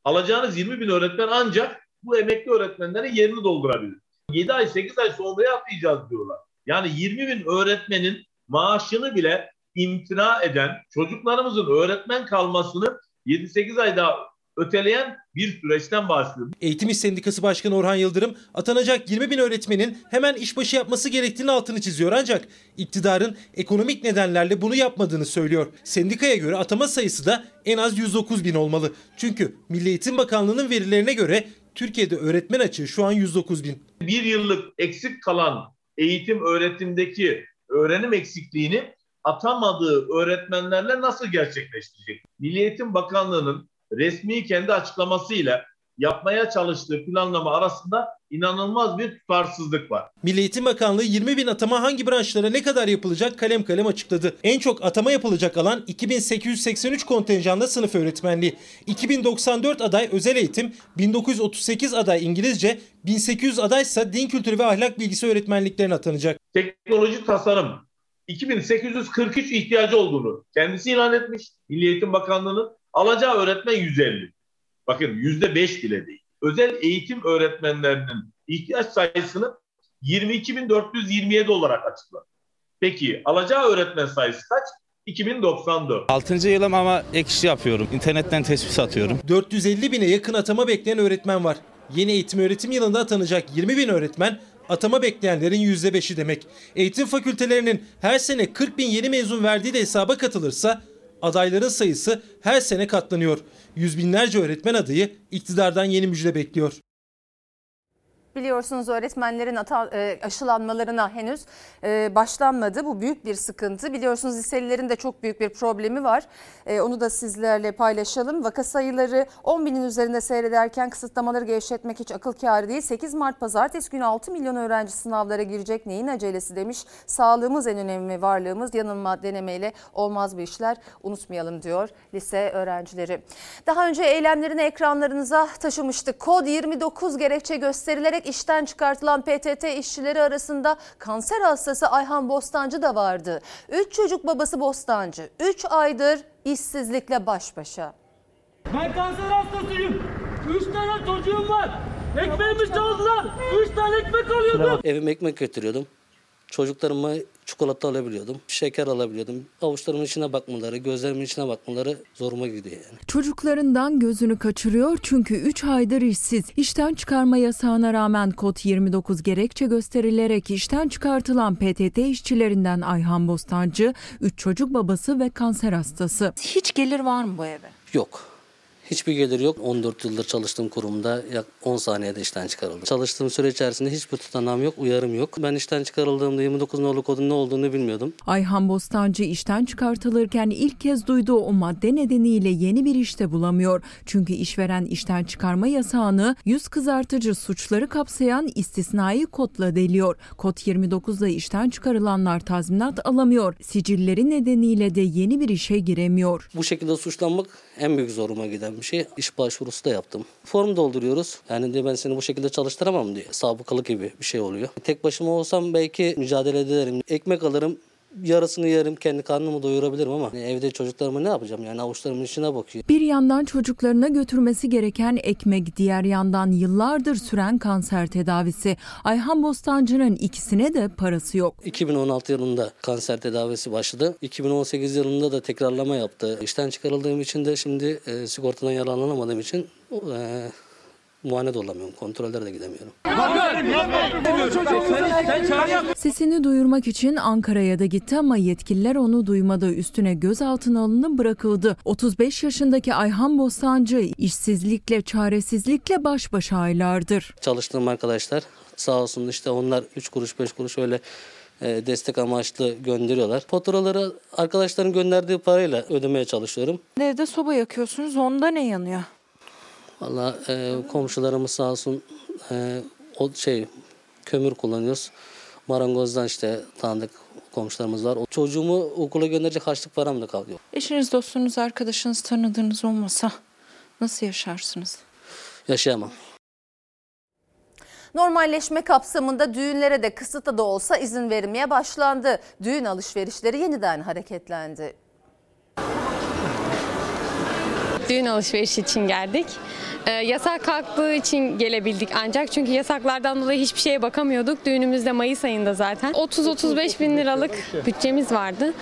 Alacağınız 20 bin öğretmen ancak bu emekli öğretmenlerin yerini doldurabilir. 7 ay 8 ay sonraya atlayacağız diyorlar. Yani 20 bin öğretmenin maaşını bile imtina eden, çocuklarımızın öğretmen kalmasını 7-8 ay daha öteleyen bir süreçten bahsediyorum. Eğitim İş Sendikası Başkanı Orhan Yıldırım atanacak 20 bin öğretmenin hemen işbaşı yapması gerektiğini altını çiziyor ancak iktidarın ekonomik nedenlerle bunu yapmadığını söylüyor. Sendikaya göre atama sayısı da en az 109 bin olmalı. Çünkü Milli Eğitim Bakanlığı'nın verilerine göre Türkiye'de öğretmen açığı şu an 109 bin. Bir yıllık eksik kalan eğitim öğretimdeki öğrenim eksikliğini atamadığı öğretmenlerle nasıl gerçekleştirecek? Milli Eğitim Bakanlığı'nın resmi kendi açıklamasıyla yapmaya çalıştığı planlama arasında inanılmaz bir tutarsızlık var. Milli Eğitim Bakanlığı 20 bin atama hangi branşlara ne kadar yapılacak kalem kalem açıkladı. En çok atama yapılacak alan 2883 kontenjanlı sınıf öğretmenliği, 2094 aday özel eğitim, 1938 aday İngilizce, 1800 adaysa din kültürü ve ahlak bilgisi öğretmenliklerine atanacak. Teknolojik tasarım, 2843 ihtiyacı olduğunu kendisi ilan etmiş. Milli Eğitim Bakanlığı'nın alacağı öğretmen 150. Bakın %5 bile değil. Özel eğitim öğretmenlerinin ihtiyaç sayısını 22.427 olarak açıkladı. Peki alacağı öğretmen sayısı kaç? 2094. 6. yılım ama ek iş yapıyorum. İnternetten tespit satıyorum. 450.000'e yakın atama bekleyen öğretmen var. Yeni eğitim öğretim yılında atanacak 20.000 öğretmen atama bekleyenlerin %5'i demek. Eğitim fakültelerinin her sene 40.000 yeni mezun verdiği de hesaba katılırsa adayların sayısı her sene katlanıyor. Yüz binlerce öğretmen adayı iktidardan yeni müjde bekliyor. Biliyorsunuz öğretmenlerin aşılanmalarına henüz başlanmadı. Bu büyük bir sıkıntı. Biliyorsunuz liselilerin de çok büyük bir problemi var. Onu da sizlerle paylaşalım. Vaka sayıları 10.000'in üzerinde seyrederken kısıtlamaları gevşetmek hiç akıl kârı değil. 8 Mart Pazartesi günü 6 milyon öğrenci sınavlara girecek. Neyin acelesi demiş. Sağlığımız en önemli varlığımız. Yanılma denemeyle olmaz bu işler. Unutmayalım diyor lise öğrencileri. Daha önce eylemlerini ekranlarınıza taşımıştık. Kod 29 gerekçe gösterilerek işten çıkartılan PTT işçileri arasında kanser hastası Ayhan Bostancı da vardı. 3 çocuk babası Bostancı 3 aydır işsizlikle baş başa. Ben kanser hastasıyım. 3 tane çocuğum var. Ekmeğimi çaldılar. 3 tane ekmek alıyordum. Evime ekmek götürüyordum. Çocuklarıma çikolata alabiliyordum, şeker alabiliyordum. Avuçlarımın içine bakmaları, gözlerimin içine bakmaları zoruma gidiyor yani. Çocuklarından gözünü kaçırıyor çünkü 3 aydır işsiz. İşten çıkarma yasağına rağmen kod 29 gerekçe gösterilerek işten çıkartılan PTT işçilerinden Ayhan Bostancı, 3 çocuk babası ve kanser hastası. Hiç gelir var mı bu eve? Yok. Hiçbir gelir yok. 14 yıldır çalıştığım kurumda 10 saniyede işten çıkarıldım. Çalıştığım süre içerisinde hiçbir tutanağım yok, uyarım yok. Ben işten çıkarıldığımda 29 nolu kodun ne olduğunu bilmiyordum. Ayhan Bostancı işten çıkartılırken ilk kez duyduğu o madde nedeniyle yeni bir işte bulamıyor. Çünkü işveren işten çıkarma yasağını yüz kızartıcı suçları kapsayan istisnai kodla deliyor. Kod 29'da işten çıkarılanlar tazminat alamıyor. Sicilleri nedeniyle de yeni bir işe giremiyor. Bu şekilde suçlanmak en büyük zoruma giden bir şey. İş başvurusu da yaptım. Form dolduruyoruz. Yani diye ben seni bu şekilde çalıştıramam diye. Sabıkalık gibi bir şey oluyor. Tek başıma olsam belki mücadele ederim. Ekmek alırım. Yarısını yerim, kendi karnımı doyurabilirim ama evde çocuklarıma ne yapacağım yani, avuçlarımın içine bakıyor. Bir yandan çocuklarına götürmesi gereken ekmek, diğer yandan yıllardır süren kanser tedavisi. Ayhan Bostancı'nın ikisine de parası yok. 2016 yılında kanser tedavisi başladı. 2018 yılında da tekrarlama yaptı. İşten çıkarıldığım için de şimdi sigortadan yararlanamadığım için... muayene olamıyorum, kontrollere de gidemiyorum. Sesini duyurmak için Ankara'ya da gitti ama yetkililer onu duymadı. Üstüne gözaltına alınıp bırakıldı. 35 yaşındaki Ayhan Bostancı işsizlikle, çaresizlikle baş başa aylardır. Çalıştığım arkadaşlar sağ olsun işte onlar 3 kuruş 5 kuruş öyle destek amaçlı gönderiyorlar. Faturaları arkadaşların gönderdiği parayla ödemeye çalışıyorum. Evde soba yakıyorsunuz, onda ne yanıyor? Vallahi komşularımız sağ olsun kömür kullanıyoruz. Marangozdan işte tanıdık komşularımız var. Çocuğumu okula gönderecek harçlık param da kalıyor. Eşiniz, dostunuz, arkadaşınız, tanıdığınız olmasa nasıl yaşarsınız? Yaşayamam. Normalleşme kapsamında düğünlere de kısıtlı da olsa izin verilmeye başlandı. Düğün alışverişleri yeniden hareketlendi. Düğün alışverişi için geldik. Yasak kalktığı için gelebildik ancak çünkü yasaklardan dolayı hiçbir şeye bakamıyorduk. Düğünümüz de Mayıs ayında zaten. 30-35 bin liralık bütçemiz vardı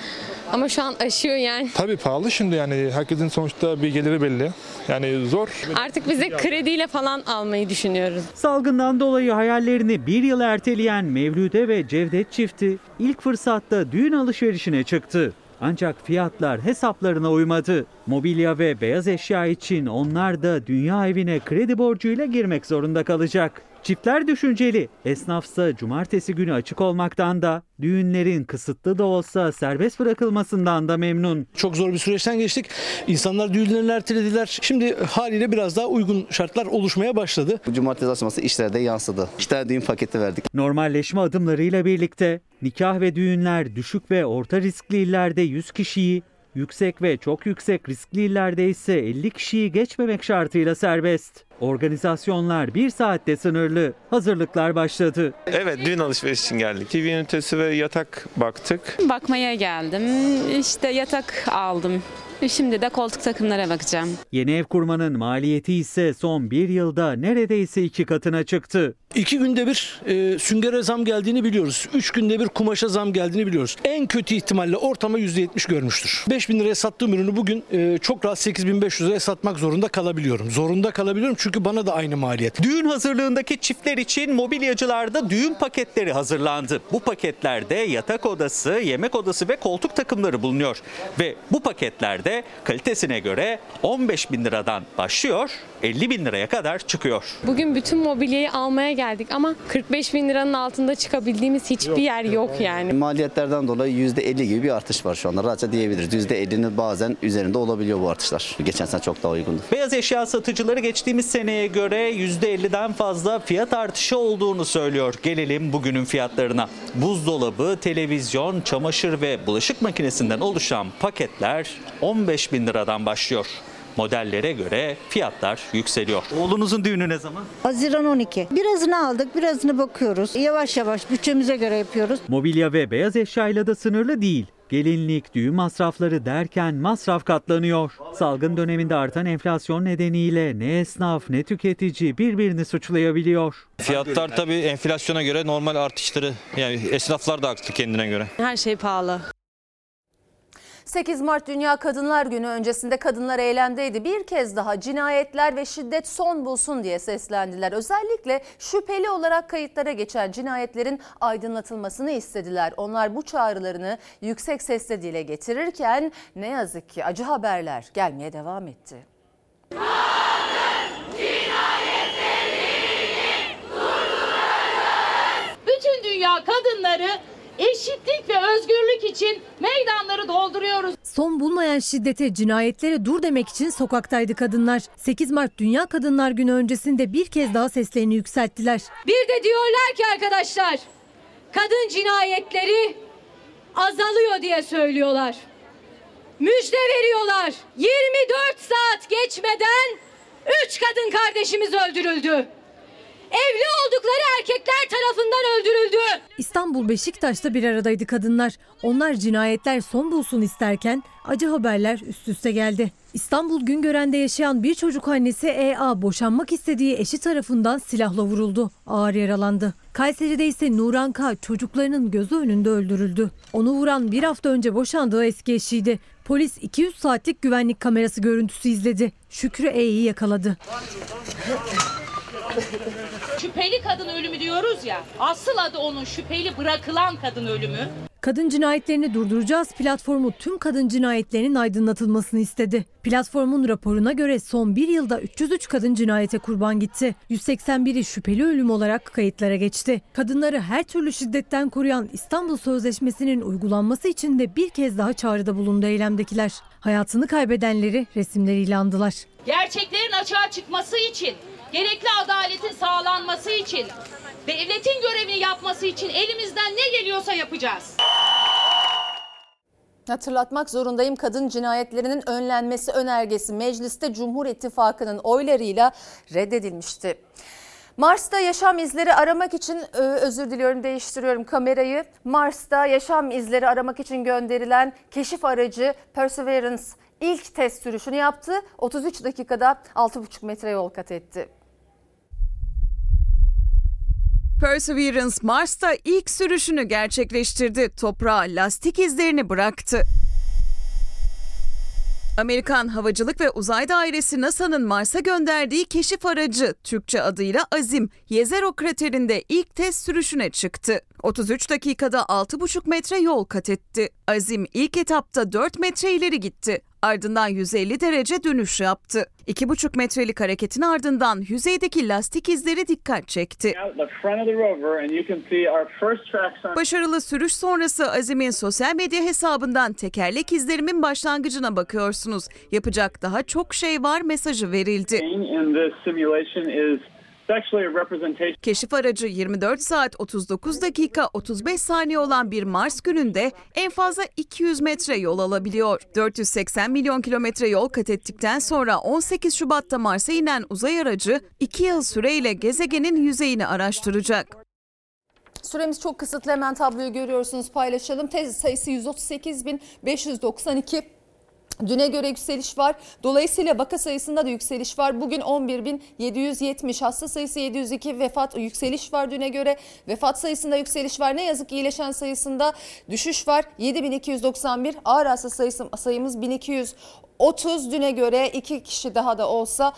ama şu an aşıyor yani. Tabii pahalı şimdi yani, herkesin sonuçta bir geliri belli yani, zor. Artık bize krediyle falan almayı düşünüyoruz. Salgından dolayı hayallerini bir yıl erteleyen Mevlüde ve Cevdet çifti ilk fırsatta düğün alışverişine çıktı. Ancak fiyatlar hesaplarına uymadı. Mobilya ve beyaz eşya için onlar da dünya evine kredi borcuyla girmek zorunda kalacak. Çiftler düşünceli. Esnafsa cumartesi günü açık olmaktan da, düğünlerin kısıtlı da olsa serbest bırakılmasından da memnun. Çok zor bir süreçten geçtik. İnsanlar düğünlerini ertelediler. Şimdi haliyle biraz daha uygun şartlar oluşmaya başladı. Bu cumartesi açması işlerde yansıdı. 2 tane düğün paketi verdik. Normalleşme adımlarıyla birlikte nikah ve düğünler düşük ve orta riskli illerde 100 kişiyi, Yüksek ve çok yüksek riskli illerde ise 50 kişiyi geçmemek şartıyla serbest. Organizasyonlar bir saatte sınırlı. Hazırlıklar başladı. Evet, düğün alışveriş için geldik. TV ünitesi ve yatak baktık. Bakmaya geldim. İşte yatak aldım. Şimdi de koltuk takımlara bakacağım. Yeni ev kurmanın maliyeti ise son bir yılda neredeyse 2 katına çıktı. 2 günde bir süngere zam geldiğini biliyoruz. 3 günde bir kumaşa zam geldiğini biliyoruz. En kötü ihtimalle ortama %70 görmüştür. 5.000 liraya sattığım ürünü bugün çok rahat 8.500 liraya satmak zorunda kalabiliyorum. Çünkü bana da aynı maliyet. Düğün hazırlığındaki çiftler için mobilyacılarda düğün paketleri hazırlandı. Bu paketlerde yatak odası, yemek odası ve koltuk takımları bulunuyor. Ve bu paketlerde kalitesine göre 15.000 liradan başlıyor, 50.000 liraya kadar çıkıyor. Bugün bütün mobilyayı almaya geldik ama 45.000 liranın altında çıkabildiğimiz hiçbir yer yok yani. Maliyetlerden dolayı %50 gibi bir artış var şu anda. Rahatça diyebiliriz. %50'nin bazen üzerinde olabiliyor bu artışlar. Geçen sene çok daha uygundu. Beyaz eşya satıcıları geçtiğimiz seneye göre %50'den fazla fiyat artışı olduğunu söylüyor. Gelelim bugünün fiyatlarına. Buzdolabı, televizyon, çamaşır ve bulaşık makinesinden oluşan paketler 15.000 liradan başlıyor. Modellere göre fiyatlar yükseliyor. Oğlunuzun düğünü ne zaman? Haziran 12. Birazını aldık, birazını bakıyoruz. Yavaş yavaş bütçemize göre yapıyoruz. Mobilya ve beyaz eşyayla da sınırlı değil. Gelinlik, düğün masrafları derken masraf katlanıyor. Salgın döneminde artan enflasyon nedeniyle ne esnaf ne tüketici birbirini suçlayabiliyor. Fiyatlar tabii enflasyona göre normal artışları, yani esnaflar da haklı kendine göre. Her şey pahalı. 8 Mart Dünya Kadınlar Günü öncesinde kadınlar eylemdeydi. Bir kez daha cinayetler ve şiddet son bulsun diye seslendiler. Özellikle şüpheli olarak kayıtlara geçen cinayetlerin aydınlatılmasını istediler. Onlar bu çağrılarını yüksek sesle dile getirirken ne yazık ki acı haberler gelmeye devam etti. Kadın cinayetlerini durduracağız. Bütün dünya kadınları eşitlik ve özgürlük için meydanları dolduruyoruz. Son bulmayan şiddete, cinayetlere dur demek için sokaktaydı kadınlar. 8 Mart Dünya Kadınlar Günü öncesinde bir kez daha seslerini yükselttiler. Bir de diyorlar ki arkadaşlar, kadın cinayetleri azalıyor diye söylüyorlar. Müjde veriyorlar. 24 saat geçmeden 3 kadın kardeşimiz öldürüldü. Evli oldukları erkekler tarafından öldürüldü. İstanbul Beşiktaş'ta bir aradaydı kadınlar. Onlar cinayetler son bulsun isterken acı haberler üst üste geldi. İstanbul Güngören'de yaşayan bir çocuk annesi E.A. boşanmak istediği eşi tarafından silahla vuruldu. Ağır yaralandı. Kayseri'de ise Nuran K. çocuklarının gözü önünde öldürüldü. Onu vuran bir hafta önce boşandığı eski eşiydi. Polis 200 saatlik güvenlik kamerası görüntüsü izledi. Şükrü E.'yi yakaladı. Şüpheli kadın ölümü diyoruz ya, asıl adı onun şüpheli bırakılan kadın ölümü. Kadın cinayetlerini durduracağız platformu tüm kadın cinayetlerinin aydınlatılmasını istedi. Platformun raporuna göre son bir yılda 303 kadın cinayete kurban gitti. 181'i şüpheli ölüm olarak kayıtlara geçti. Kadınları her türlü şiddetten koruyan İstanbul Sözleşmesi'nin uygulanması için de bir kez daha çağrıda bulundu eylemdekiler. Hayatını kaybedenleri resimleriyle andılar. Gerçeklerin açığa çıkması için, gerekli adaletin sağlanması için, devletin görevini yapması için elimizden ne geliyorsa yapacağız. Hatırlatmak zorundayım, kadın cinayetlerinin önlenmesi önergesi mecliste Cumhur İttifakı'nın oylarıyla reddedilmişti. Mars'ta yaşam izleri aramak için, Mars'ta yaşam izleri aramak için gönderilen keşif aracı Perseverance İlk test sürüşünü yaptı. 33 dakikada 6,5 metre yol kat etti. Perseverance Mars'ta ilk sürüşünü gerçekleştirdi. Toprağa lastik izlerini bıraktı. Amerikan Havacılık ve Uzay Dairesi NASA'nın Mars'a gönderdiği keşif aracı, Türkçe adıyla Azim, Yezero kraterinde ilk test sürüşüne çıktı. 33 dakikada 6,5 metre yol kat etti. Azim ilk etapta 4 metre ileri gitti. Ardından 150 derece dönüş yaptı. 2,5 metrelik hareketin ardından yüzeydeki lastik izleri dikkat çekti. Başarılı sürüş sonrası Azim'in sosyal medya hesabından tekerlek izlerimin başlangıcına bakıyorsunuz. Yapacak daha çok şey var mesajı verildi. Keşif aracı 24 saat 39 dakika 35 saniye olan bir Mars gününde en fazla 200 metre yol alabiliyor. 480 milyon kilometre yol kat ettikten sonra 18 Şubat'ta Mars'a inen uzay aracı 2 yıl süreyle gezegenin yüzeyini araştıracak. Süremiz çok kısıtlı, hemen tabloyu görüyorsunuz, paylaşalım. Tez sayısı 138.592. Düne göre yükseliş var. Dolayısıyla vaka sayısında da yükseliş var. Bugün 11.770, hasta sayısı 702, vefat yükseliş var düne göre. Vefat sayısında yükseliş var. Ne yazık ki iyileşen sayısında düşüş var. 7.291, ağır hasta sayımız 1.230. Düne göre 2 kişi daha da olsa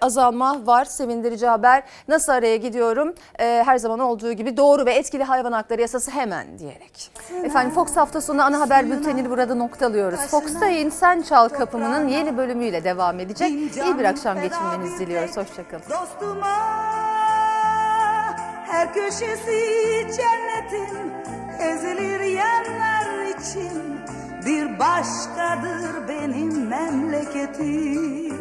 azalma var. Sevindirici haber. Nasıl araya gidiyorum? Her zaman olduğu gibi doğru ve etkili hayvan hakları yasası hemen diyerek. Efendim Fox hafta sonu ana haber bültenini burada noktalıyoruz. Fox'ta Sen Çal Kapımı'nın yeni bölümüyle devam edecek. İyi bir akşam geçirmenizi diliyoruz. Hoşçakalın. Dostuma her köşesi cennetin, ezilir yerler için bir başkadır benim memleketim.